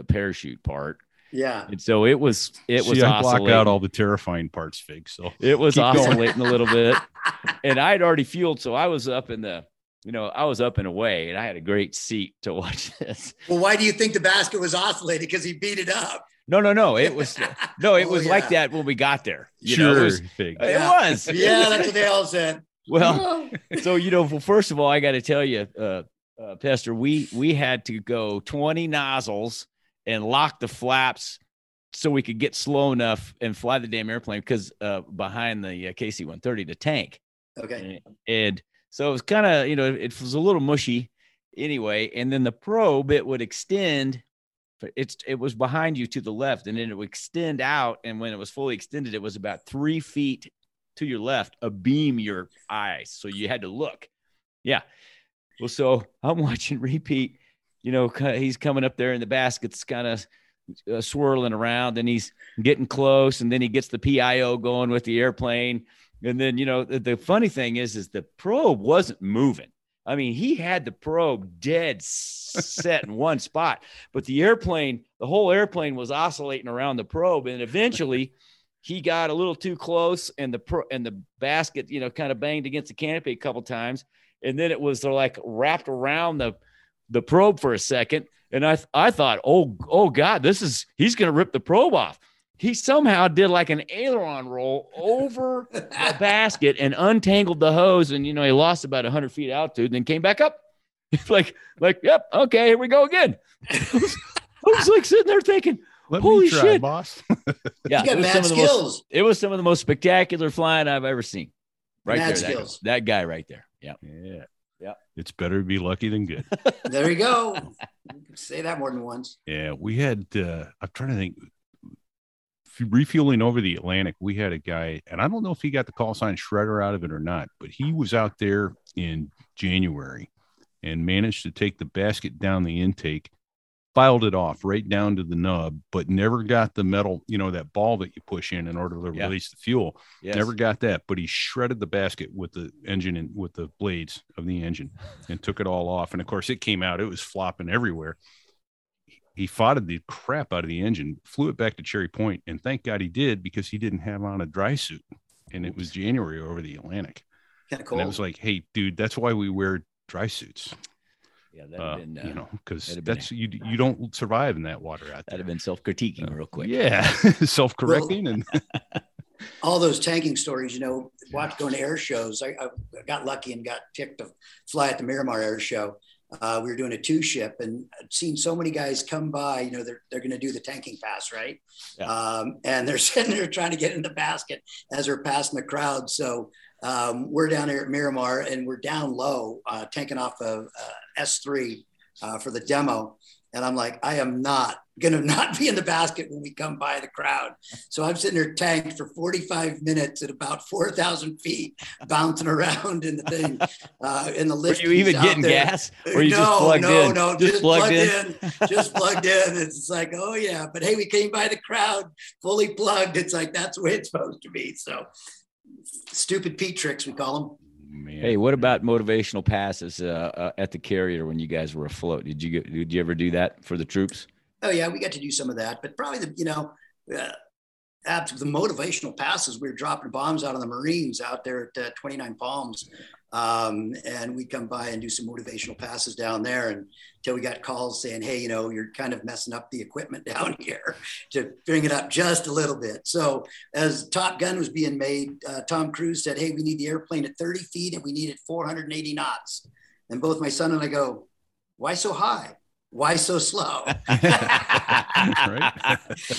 parachute part. Yeah. And so it was oscillating. Block out all the terrifying parts, Fig. So it was oscillating a little bit, and I'd already fueled. So I was up in the, I was up and away, and I had a great seat to watch this. Well, why do you think the basket was oscillating? Because he beat it up. No. It was like that when we got there. It was. Yeah, that's what they all said. Well, so, first of all, I got to tell you, Pester, we had to go 20 nozzles and lock the flaps so we could get slow enough and fly the damn airplane because behind the KC-130, the tank. Okay. And so it was kind of, it was a little mushy anyway. And then the probe, it would extend, but it was behind you to the left, and then it would extend out. And when it was fully extended, it was about 3 feet to your left, abeam your eyes. So you had to look. Yeah. Well, so I'm watching repeat, he's coming up there and the basket's kind of swirling around, and he's getting close. And then he gets the PIO going with the airplane. And then, the funny thing is the probe wasn't moving. I mean, he had the probe dead set in one spot, but the whole airplane was oscillating around the probe. And eventually he got a little too close, and the basket, kind of banged against the canopy a couple times. And then it was wrapped around the probe for a second. And I thought, oh God, he's going to rip the probe off. He somehow did an aileron roll over the basket and untangled the hose. And, he lost about 100 feet altitude and then came back up. It's like, yep. Okay. Here we go again. I was sitting there thinking, holy shit, boss. Yeah. You got mad skills. It was some of the most spectacular flying I've ever seen. Right there. That guy right there. Yeah. Yeah. Yeah. It's better to be lucky than good. There you go. Say that more than once. Yeah. We had, I'm trying to think, refueling over the Atlantic, we had a guy, and I don't know if he got the call sign Shredder out of it or not, but he was out there in January and managed to take the basket down the intake, filed it off right down to the nub, but never got the metal, that ball that you push in order to release the fuel. Yes. Never got that, but he shredded the basket with the engine and with the blades of the engine and took it all off. And of course it came out, it was flopping everywhere. He fought the crap out of the engine, flew it back to Cherry Point, and thank God he did, because he didn't have on a dry suit, and it was January over the Atlantic. Kind of cool. And I was like, "Hey, dude, that's why we wear dry suits." Yeah, that because that's you don't survive in that water out there. That'd have been self-critiquing real quick. Yeah, self-correcting and all those tanking stories. Going to air shows. I got lucky and got ticked to fly at the Miramar Air Show. We were doing a two ship, and I'd seen so many guys come by, they're going to do the tanking pass. Right. Yeah. And they're sitting there trying to get in the basket as they're passing the crowd. So we're down here at Miramar, and we're down low, tanking off of S3 for the demo. And I'm like, I am not going to not be in the basket when we come by the crowd. So I'm sitting there tanked for 45 minutes at about 4,000 feet, bouncing around in the thing, in the lift. Were you even getting there. Gas? Or you just plugged in? Just plugged in. It's like, oh yeah. But hey, we came by the crowd fully plugged. It's like, that's the way it's supposed to be. So stupid P tricks, we call them. Man. Hey, what about motivational passes at the carrier when you guys were afloat? Did you ever do that for the troops? Oh yeah, we got to do some of that, but probably the motivational passes. We were dropping bombs out on the Marines out there at 29 Palms, and we come by and do some motivational passes down there, and until we got calls saying, "Hey, you're kind of messing up the equipment down here," to bring it up just a little bit. So as Top Gun was being made, Tom Cruise said, "Hey, we need the airplane at 30 feet, and we need it 480 knots." And both my son and I go, "Why so high? Why so slow?"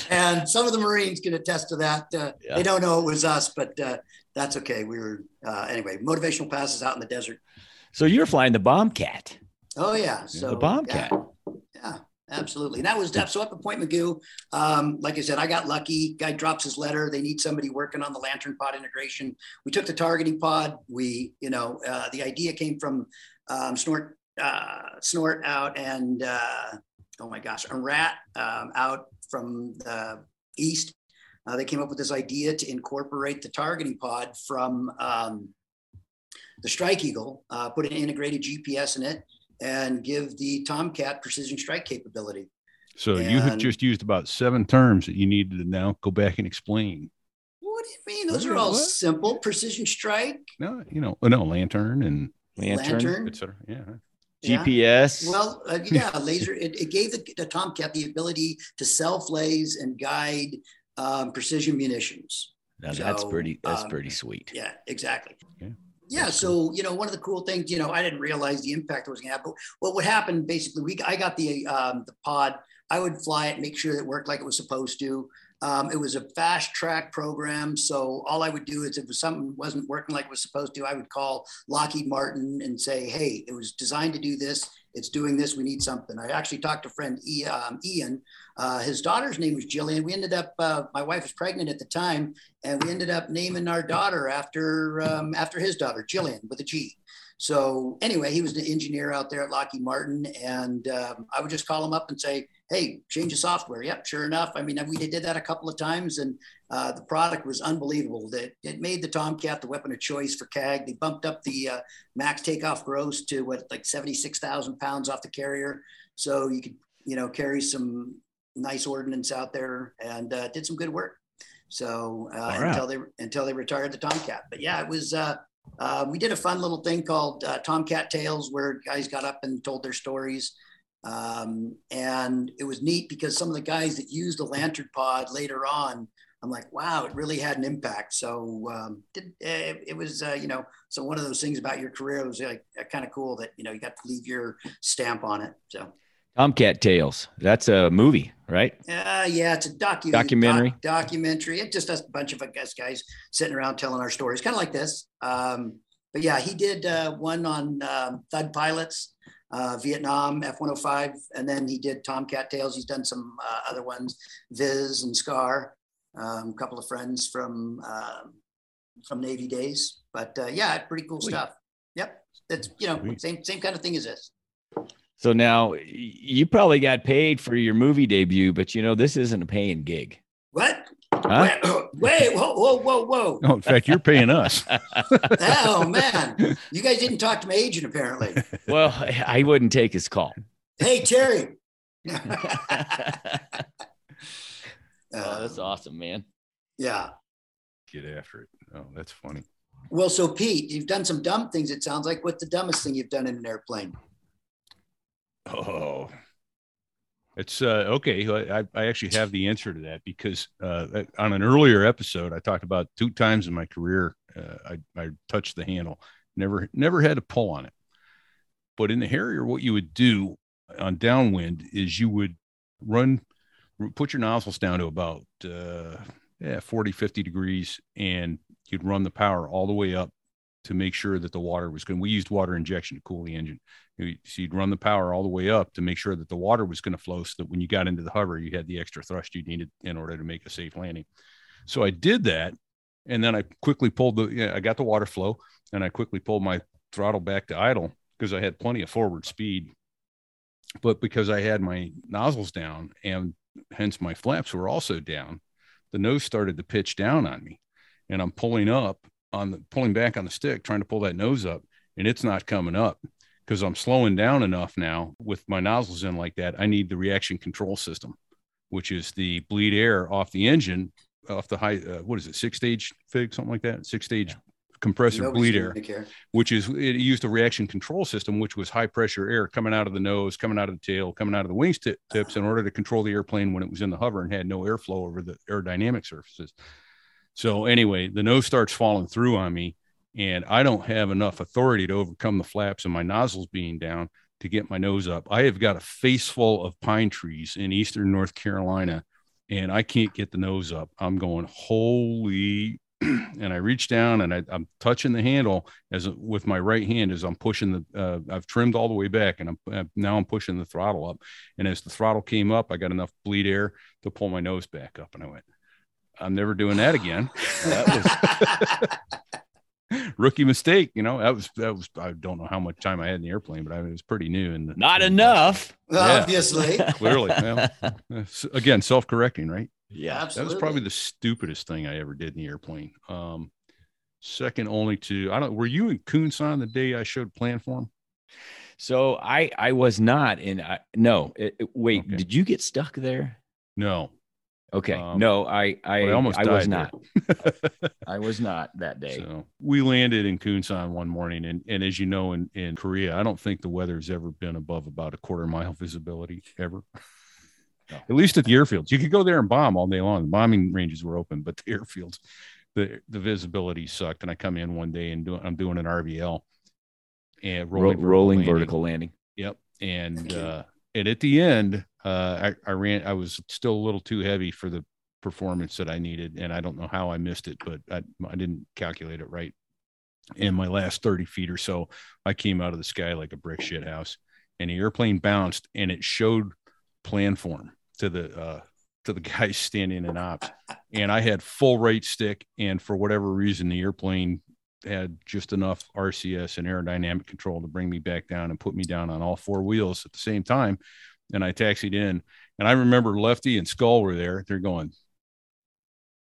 And some of the Marines can attest to that. Yeah. They don't know it was us, but that's okay. We were, anyway, motivational passes out in the desert. So you're flying the Bombcat. Oh, yeah. So the Bombcat. Yeah, yeah, absolutely. And that was up. So up at Point Mugu, like I said, I got lucky. Guy drops his letter. They need somebody working on the lantern pod integration. We took the targeting pod. We, the idea came from Snort out and Rat out from the east. They came up with this idea to incorporate the targeting pod from the Strike Eagle, put an integrated GPS in it, and give the Tomcat precision strike capability. So and you have just used about 7 terms that you needed to now go back and explain. What do you mean? Those are all simple. Precision strike. No, lantern and lantern, etc. Yeah. GPS. Yeah. Well, laser. It gave the Tomcat the ability to self-laze and guide precision munitions. Now, so, that's pretty sweet. Yeah, exactly. Okay. Yeah. That's so, cool. One of the cool things, I didn't realize the impact that was going to happen. Well, what happened basically, I got the pod. I would fly it, make sure it worked like it was supposed to. It was a fast track program. So all I would do is if something wasn't working like it was supposed to, I would call Lockheed Martin and say, hey, it was designed to do this. It's doing this. We need something. I actually talked to a friend, Ian. His daughter's name was Jillian. We ended up, my wife was pregnant at the time, and we ended up naming our daughter after his daughter, Jillian with a G. So anyway, he was the engineer out there at Lockheed Martin, and I would just call him up and say, hey, change the software. Yep, sure enough. I mean, we did that a couple of times, and the product was unbelievable. It made the Tomcat the weapon of choice for CAG. They bumped up the max takeoff gross to 76,000 pounds off the carrier. So you could, carry some nice ordnance out there, and did some good work. So until they retired the Tomcat. But yeah, it was... we did a fun little thing called Tomcat Tales, where guys got up and told their stories. And it was neat because some of the guys that used the lantern pod later on, I'm like, wow, it really had an impact. So it was, so one of those things about your career was like kind of cool that, you got to leave your stamp on it. So Tomcat Tales, that's a movie, right? Yeah, it's a documentary. Documentary. It's just us, a bunch of us guys sitting around telling our stories, kind of like this. But yeah, he did one on Thud pilots, Vietnam, F-105, and then he did Tomcat Tales. He's done some other ones, Viz and Scar, a couple of friends from Navy days. But yeah, pretty cool stuff. Yep, it's same kind of thing as this. So now you probably got paid for your movie debut, but this isn't a paying gig. What? Huh? Wait, whoa. No, in fact, you're paying us. Oh, man. You guys didn't talk to my agent, apparently. Well, I wouldn't take his call. Hey, Terry. Oh, that's awesome, man. Yeah. Get after it. Oh, that's funny. Well, so Pete, you've done some dumb things, it sounds like. What's the dumbest thing you've done in an airplane? Oh, it's okay. I actually have the answer to that because on an earlier episode, I talked about 2 times in my career. I touched the handle, never had a pull on it. But in the Harrier, what you would do on downwind is you would put your nozzles down to about 40, 50 degrees, and you'd run the power all the way up to make sure that the water was going. We used water injection to cool the engine. So you'd run the power all the way up to make sure that the water was going to flow so that when you got into the hover, you had the extra thrust you needed in order to make a safe landing. So I did that. And then I quickly pulled I got the water flow and I quickly pulled my throttle back to idle because I had plenty of forward speed, but because I had my nozzles down and hence my flaps were also down, the nose started to pitch down on me and I'm pulling back on the stick, trying to pull that nose up, and it's not coming up because I'm slowing down enough now with my nozzles in like that. I need the reaction control system, which is the bleed air off the engine, off the high, what is it? 6-stage Fig, something like that. 6-stage compressor. Nobody's bleed air, which is, it used a reaction control system, which was high pressure air coming out of the nose, coming out of the tail, coming out of the wings tips in order to control the airplane when it was in the hover and had no airflow over the aerodynamic surfaces. So anyway, the nose starts falling through on me and I don't have enough authority to overcome the flaps and my nozzles being down to get my nose up. I have got a face full of pine trees in Eastern North Carolina and I can't get the nose up. I'm going, holy. And I reach down and I'm touching the handle with my right hand as I'm pushing I've trimmed all the way back and now I'm pushing the throttle up. And as the throttle came up, I got enough bleed air to pull my nose back up. And I went, I'm never doing that again. That was rookie mistake. You know, that was, I don't know how much time I had in the airplane, but it was pretty new. And not enough. Yeah, obviously. Clearly. Well, again, self-correcting, right? Yeah, absolutely. That was probably the stupidest thing I ever did in the airplane. Second only to, were you in Kunsan the day I showed plan form? So I was not. And wait, okay. Did you get stuck there? No. Okay. No, I almost died. I was not. I was not that day. So we landed in Kunsan one morning. And as you know, in Korea, I don't think the weather's ever been above about a quarter-mile visibility ever. No. At least at the airfields. You could go there and bomb all day long. The bombing ranges were open, but the airfields, the visibility sucked. And I come in one day and I'm doing an RVL and rolling vertical landing. Yep. And at the end, I was still a little too heavy for the performance that I needed. And I don't know how I missed it, but I didn't calculate it right. In my last 30 feet or so, I came out of the sky like a brick shit house and the airplane bounced and it showed plan form to the guys standing in ops. And I had full right stick. And for whatever reason, the airplane had just enough RCS and aerodynamic control to bring me back down and put me down on all four wheels at the same time. And I taxied in, and I remember Lefty and Skull were there. They're going,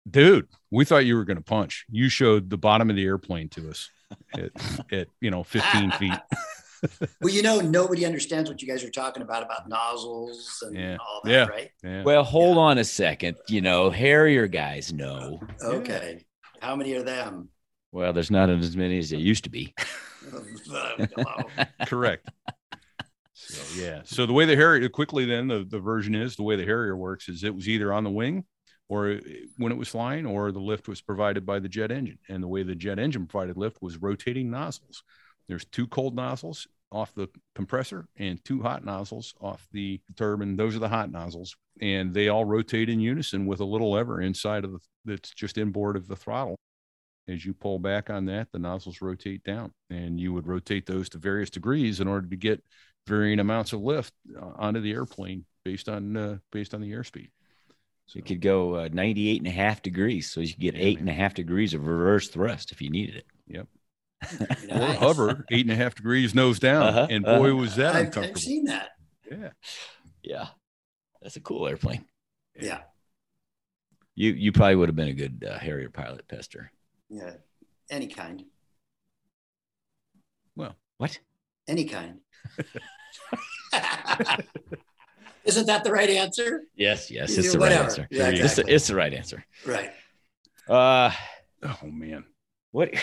dude, we thought you were going to punch. You showed the bottom of the airplane to us at 15 feet. Well, nobody understands what you guys are talking about nozzles and all that, right? Yeah. Well, hold on a second. Harrier guys know. Okay. Yeah. How many are them? Well, there's not as many as there used to be. Correct. So, so the way the Harrier, quickly then, the version is, the way the Harrier works is it was either on the wing or when it was flying, or the lift was provided by the jet engine. And the way the jet engine provided lift was rotating nozzles. There's 2 cold nozzles off the compressor and 2 hot nozzles off the turbine. Those are the hot nozzles. And they all rotate in unison with a little lever inside of that's just inboard of the throttle. As you pull back on that, the nozzles rotate down, and you would rotate those to various degrees in order to get varying amounts of lift onto the airplane based on the airspeed. So it could go 98.5 degrees. So you could get 8.5 degrees of reverse thrust if you needed it. Yep. Nice. Or hover 8.5 degrees nose down. And boy, was that uncomfortable. I've seen that. Yeah. Yeah. That's a cool airplane. Yeah. You probably would have been a good Harrier pilot, Pester. Yeah. Any kind. Well, what? Any kind. Isn't that the right answer? Yes, it's the right answer. Yeah, exactly. It's the right answer. Right. Oh man. What?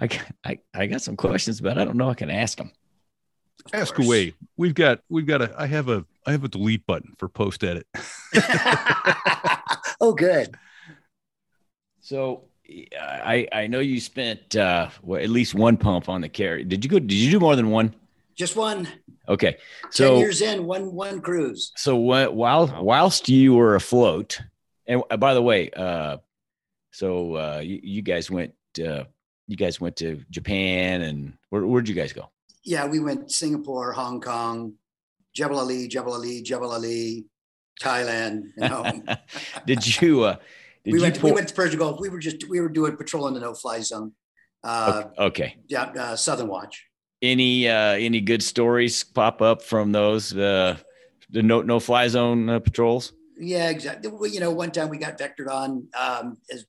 I got some questions, but I don't know I can ask them. Ask away. We've got I have a delete button for post edit. Oh, good. So I know you spent at least one pump on the carrier. Did you do more than one? Just one. Okay. So 10 years in, one cruise. So whilst you were afloat, and by the way, so you guys went you guys went to Japan, and where'd you guys go? Yeah, we went Singapore, Hong Kong, Jebel Ali, Thailand, you know. Did you? We went to Persian Gulf. We were doing patrol in the no-fly zone. Okay. Yeah, Southern Watch. Any good stories pop up from those the no-fly zone patrols? Yeah, exactly. Well, you know, one time we got vectored on.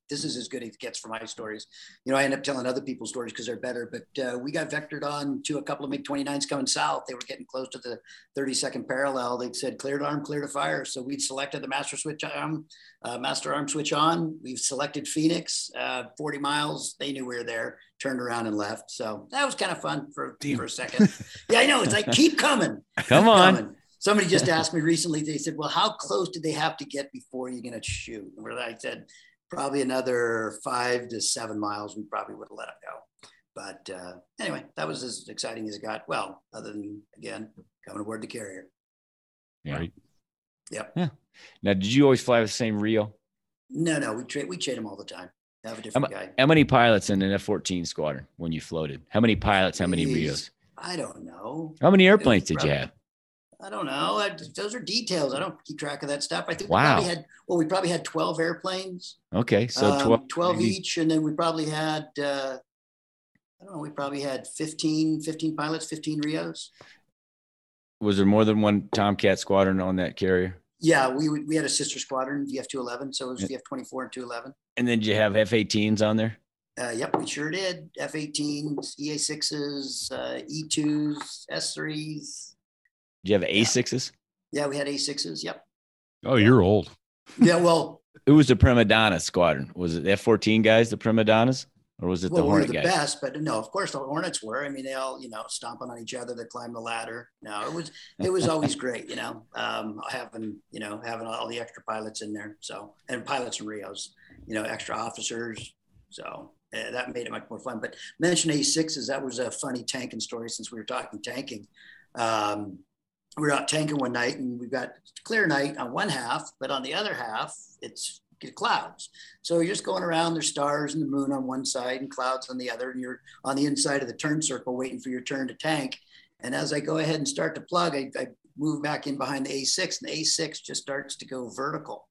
This is as good as it gets for my stories. You know, I end up telling other people's stories because they're better. But we got vectored on to a couple of MiG-29s coming south. They were getting close to the 32nd parallel. They said, clear to arm, clear to fire. So we'd selected the master arm switch on. We've selected Phoenix, 40 miles. They knew we were there, turned around and left. So that was kind of fun for a second. Yeah, I know. It's like, keep coming. Come on. Somebody just asked me recently, they said, well, how close did they have to get before you're going to shoot? And I said, probably another 5 to 7 miles, we probably would have let them go. But anyway, that was as exciting as it got. Well, other than, again, coming aboard the carrier. Right. Yep. Yeah. Now, did you always fly with the same Rio? No, we trade them all the time. Have a different guy. How many pilots in an F-14 squadron when you floated? How many pilots, how many Rios? I don't know. How many airplanes did you have? I don't know. Those are details. I don't keep track of that stuff. I think we probably had 12 airplanes. Okay. So 12 each. And then we probably had, I don't know, we probably had 15 pilots, 15 Rios. Was there more than one Tomcat squadron on that carrier? Yeah, we had a sister squadron, VF211. So it was VF24 and 211. And then did you have F-18s on there? Yep, we sure did. F-18s, EA6s, E2s, S3s. Do you have A6s? Yeah, we had A6s. Yep. Oh, you're old. Yeah, well. Who was the prima donna squadron? Was it the F-14 guys, the prima donnas? Or was it the Hornet guys? We were the best, but no, of course the Hornets were. I mean, they all, you know, stomping on each other. They climbed the ladder. No, it was always great, you know, having all the extra pilots in there. So, and pilots and Rios, you know, extra officers. So. That made it much more fun. But mention A6s, that was a funny tanking story since we were talking tanking. We were out tanking one night, and we've got clear night on one half, but on the other half, it's clouds. So you're just going around, there's stars and the moon on one side and clouds on the other, and you're on the inside of the turn circle waiting for your turn to tank. And as I go ahead and start to plug, I move back in behind the A6, and the A6 just starts to go vertical.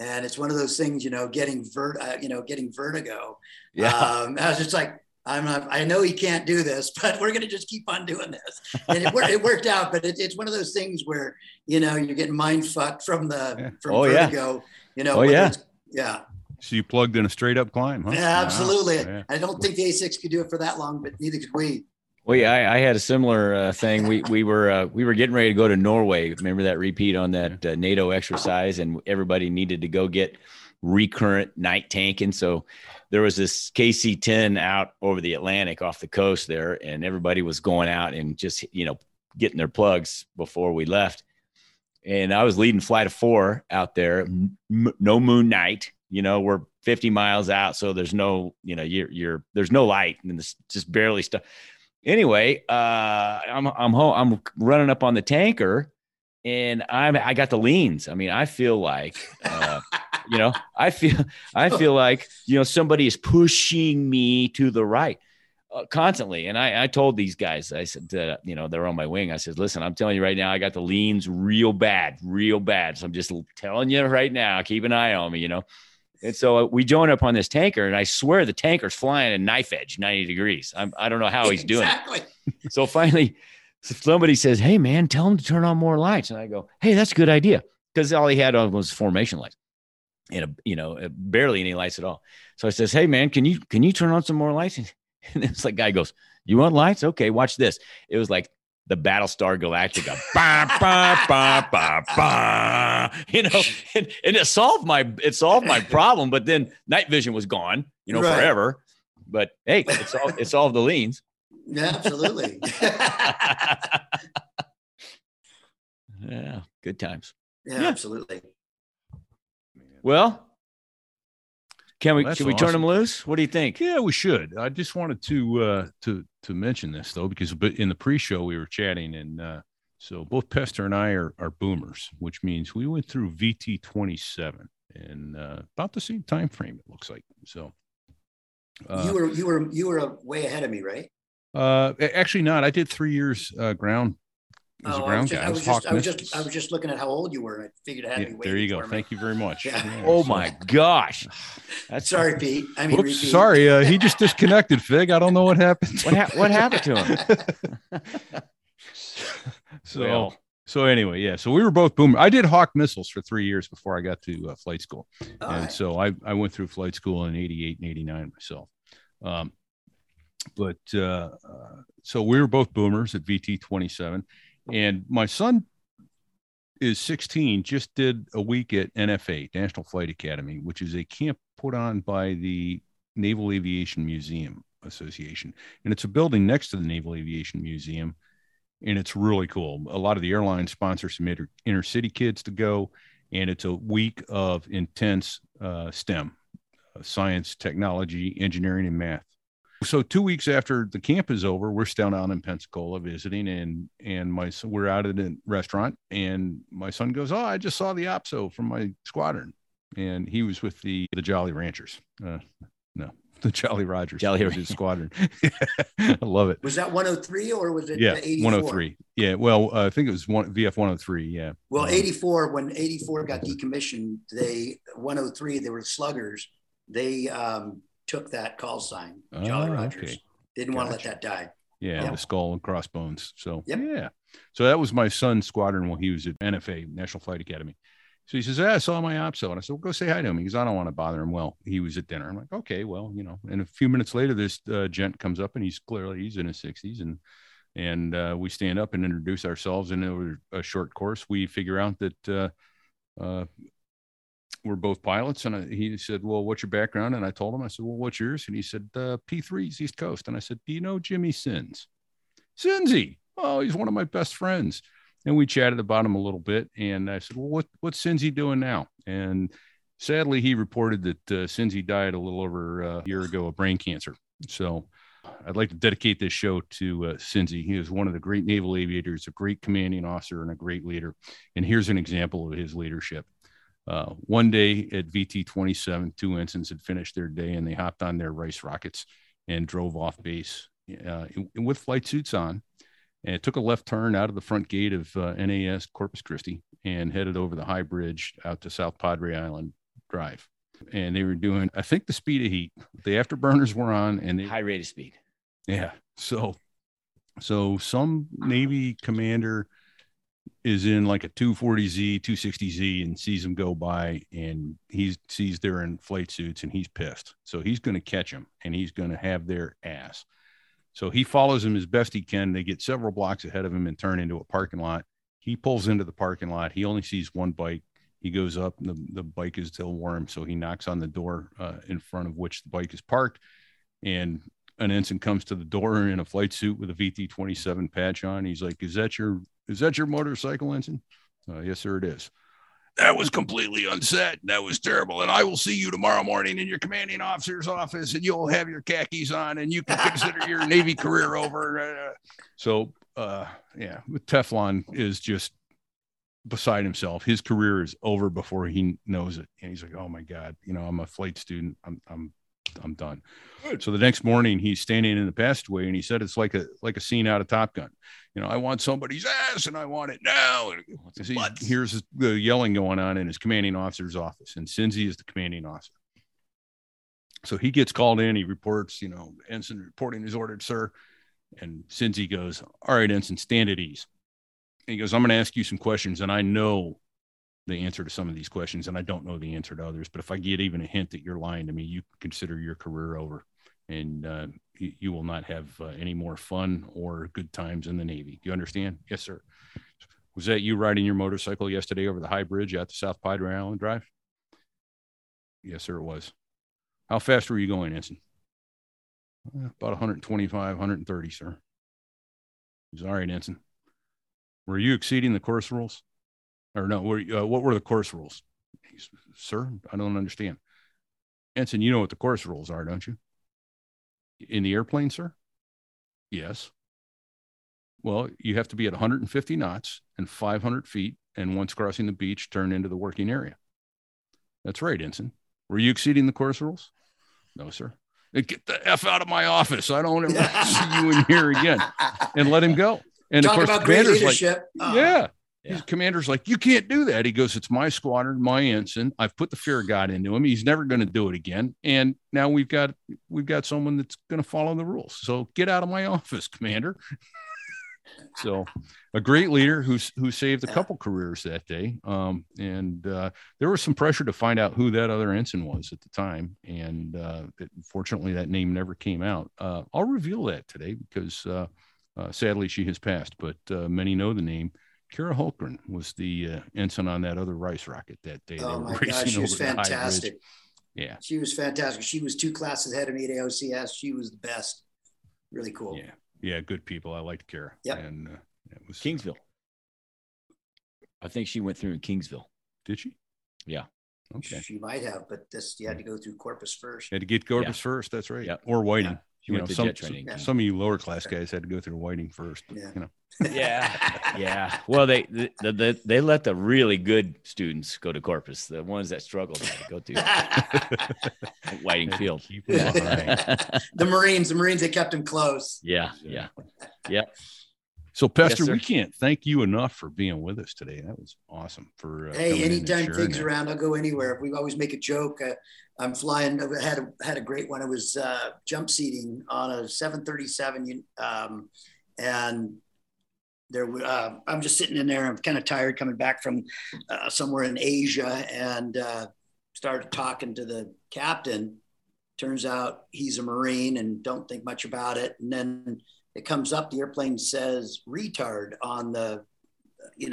And it's one of those things, you know, getting vertigo. Yeah. I was just like, I know he can't do this, but we're going to just keep on doing this. And it worked out, but it's one of those things where, you know, you're getting mind fucked from vertigo, you know. Oh, yeah. Yeah. So you plugged in a straight up climb, huh? Yeah, absolutely. Wow. Yeah. I don't think the A6 could do it for that long, but neither could we. Well, yeah, I had a similar thing. We were getting ready to go to Norway. Remember that repeat on that NATO exercise, and everybody needed to go get recurrent night tanking. So there was this KC-10 out over the Atlantic off the coast there, and everybody was going out and just, you know, getting their plugs before we left. And I was leading flight of 4 out there, no moon night, you know, we're 50 miles out. So there's no, you know, there's no light, and it's just barely stuff. Anyway, I'm home. I'm running up on the tanker, and I got the leans. I mean, I feel like, you know, I feel like, you know, somebody is pushing me to the right constantly. And I told these guys, I said, you know, they're on my wing. I said, listen, I'm telling you right now, I got the leans real bad. So I'm just telling you right now, keep an eye on me, you know? And so we join up on this tanker, and I swear the tanker's flying a knife edge, 90 degrees. I don't know how he's doing it. So finally somebody says, hey man, tell him to turn on more lights. And I go, hey, that's a good idea. Cause all he had on was formation lights. And, you know, barely any lights at all. So I says, hey man, can you turn on some more lights? And this like guy goes, you want lights? Okay, watch this. It was like the Battlestar Galactica. Bah, bah, bah, bah, bah. You know, and it solved my problem, but then night vision was gone, you know, forever. But hey, it solved the leans. Yeah, absolutely. Yeah, good times. Yeah. Absolutely. Well, should we turn them loose? What do you think? Yeah, we should. I just wanted to mention this though, because in the pre-show we were chatting, and so both Pester and I are boomers, which means we went through VT 27 in about the same time frame, it looks like. So You were way ahead of me, right? Actually not. I did 3 years ground. I was just looking at how old you were, and I figured I had to wait. There you go. Thank you very much. Yeah. Oh my gosh. That's sorry, Pete. I mean, oops, sorry. He just disconnected, Fig. I don't know what happened. What happened to him? So anyway, yeah. So we were both boomers. I did Hawk missiles for 3 years before I got to flight school, so I went through flight school in '88 and '89 myself. So we were both boomers at VT 27. And my son is 16, just did a week at NFA, National Flight Academy, which is a camp put on by the Naval Aviation Museum Association. And it's a building next to the Naval Aviation Museum. And it's really cool. A lot of the airlines sponsor some inner city kids to go. And it's a week of intense STEM, science, technology, engineering, and math. So 2 weeks after the camp is over, we're still down in Pensacola visiting, and we're out at a restaurant, and my son goes, "Oh, I just saw the OPSO from my squadron," and he was with the Jolly Ranchers. The Jolly Rogers. Jolly Rogers squadron. I love it. Was that 103 or was it 84? 103. Yeah. Well, I think it was VF 103. Yeah. Well, 84. When 84 got decommissioned, 103. They were sluggers. They took that call sign, Jolly Rogers. Okay. Didn't want to let that die. Yeah, the skull and crossbones. So yeah. So that was my son's squadron while he was at NFA, National Flight Academy. So he says, I saw my OPSO. And I said, well, go say hi to him. He goes, I don't want to bother him. Well, he was at dinner. I'm like, okay, well, and a few minutes later, this gent comes up, and he's in his 60s. And we stand up and introduce ourselves. And over a short course, we figure out that we're both pilots. And he said, well, what's your background? And I told him, I said, well, what's yours? And he said, P3's East Coast. And I said, do you know Jimmy Sinz? Sinzy. Oh, he's one of my best friends. And we chatted about him a little bit. And I said, well, what's Sinzy doing now? And sadly, he reported that Sinzy died a little over a year ago of brain cancer. So I'd like to dedicate this show to Sinzy. He is one of the great naval aviators, a great commanding officer, and a great leader. And here's an example of his leadership. One day at VT-27, two ensigns had finished their day, and they hopped on their Rice rockets and drove off base with flight suits on, and took a left turn out of the front gate of NAS Corpus Christi and headed over the high bridge out to South Padre Island Drive. And they were doing, I think, the speed of heat. The afterburners were on, and high rate of speed. Yeah. So some Navy commander is in like a 240Z, 260Z, and sees them go by, and he sees they're in flight suits, and he's pissed. So he's going to catch them, and he's going to have their ass. So he follows them as best he can. They get several blocks ahead of him and turn into a parking lot. He pulls into the parking lot. He only sees one bike. He goes up, and the bike is still warm. So he knocks on the door in front of which the bike is parked, and an ensign comes to the door in a flight suit with a VT-27 patch on. He's like, is that your motorcycle, ensign? Yes, sir, it is. That was completely unset. That was terrible. And I will see you tomorrow morning in your commanding officer's office, and you'll have your khakis on, and you can consider your Navy career over. So, Teflon is just beside himself. His career is over before he knows it. And he's like, oh my God, I'm a flight student. I'm done. So the next morning he's standing in the passageway, and he said, it's like a scene out of Top Gun. I want somebody's ass, and I want it now. And here's the yelling going on in his commanding officer's office. And Sinzy is the commanding officer. So he gets called in, he reports, ensign reporting is ordered, sir. And Sinzy goes, all right, ensign, stand at ease. And he goes, I'm going to ask you some questions, and I know the answer to some of these questions, and I don't know the answer to others, but if I get even a hint that you're lying to me, you consider your career over, and you will not have any more fun or good times in the Navy. Do you understand? Yes, sir. Was that you riding your motorcycle yesterday over the high bridge out to South Padre Island Drive? Yes, sir, it was. How fast were you going, ensign? About 125, 130, sir. He's all right, ensign. Were you exceeding the course rules? Or no, what were the course rules? Sir, I don't understand. Ensign, you know what the course rules are, don't you? In the airplane, sir? Yes. Well, you have to be at 150 knots and 500 feet, and once crossing the beach, turn into the working area. That's right, ensign. Were you exceeding the course rules? No, sir. Get the F out of my office. I don't ever see you in here again. And let him go. And talk of course, about great leadership. Like, yeah. His commander's like, you can't do that. He goes, it's my squadron, my ensign. I've put the fear of God into him. He's never going to do it again. And now we've got someone that's going to follow the rules. So get out of my office, commander. So a great leader who saved a couple careers that day. And there was some pressure to find out who that other ensign was at the time. And fortunately, that name never came out. I'll reveal that today because sadly, she has passed. But many know the name. Kira Holkren was the ensign on that other rice rocket that day. Oh, my gosh, she was fantastic. Yeah, she was fantastic. She was 2 classes ahead of me at AOCS. She was the best. Really cool. Yeah. Yeah, good people. I liked Kira. Yeah, and it was Kingsville. I think she went through in Kingsville. Did she? Yeah. Okay. She might have, but you had to go through Corpus first. You had to get Corpus first. That's right. Yeah. Or Whiting. Yeah. You went to jet training. Some of you lower class guys had to go through Whiting first. But, yeah. Well, they let the really good students go to Corpus. The ones that struggled had to go to Whiting Field. The Marines. They kept them close. Yeah. So, Pester, we can't thank you enough for being with us today. That was awesome. For hey, anytime Fig's around, I'll go anywhere. We always make a joke. I'm flying. I had a great one. It was jump seating on a 737, and there. I'm just sitting in there. I'm kind of tired coming back from somewhere in Asia, and started talking to the captain. Turns out he's a Marine and don't think much about it, and then. It comes up, the airplane says retard on the,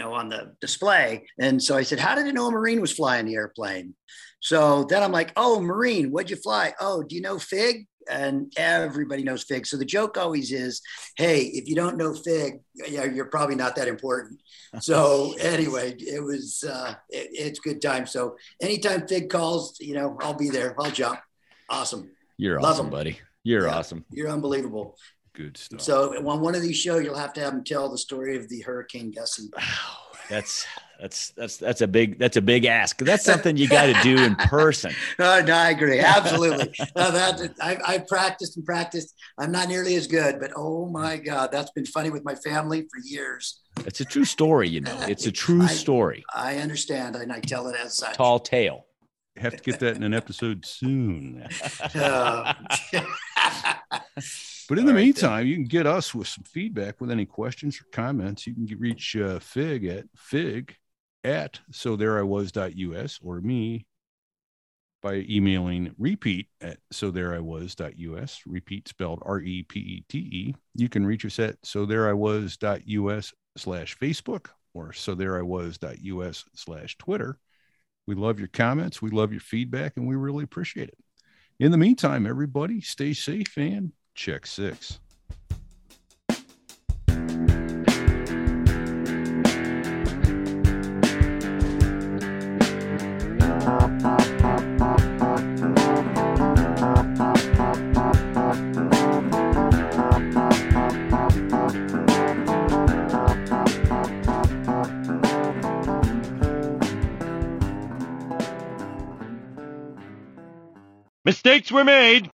on the display. And so I said, how did you know a Marine was flying the airplane? So then I'm like, oh, Marine, what'd you fly? Oh, do you know Fig? And everybody knows Fig. So the joke always is, hey, if you don't know Fig, you're probably not that important. So anyway, it was, it's good time. So anytime Fig calls, I'll be there. I'll jump. Awesome. You're Love awesome, him. Buddy. You're awesome. You're unbelievable. Good stuff. So on one of these shows, you'll have to have them tell the story of the Hurricane Gussie. Wow, that's a big ask. That's something you got to do in person. No, I agree absolutely. I practiced. I'm not nearly as good, but oh my God, that's been funny with my family for years. It's a true story, It's a true story. I understand, and I tell it as such. Tall tale. Have to get that in an episode soon. But in the meantime, you can get us with some feedback with any questions or comments. You can reach Fig at sotherewwas.us or me by emailing repeat@sotherewwas.us. Repeat spelled REPETE. You can reach us at sotherewwas.us/Facebook or sotherewwas.us/Twitter. We love your comments. We love your feedback, and we really appreciate it. In the meantime, everybody, stay safe and check 6. Mistakes were made.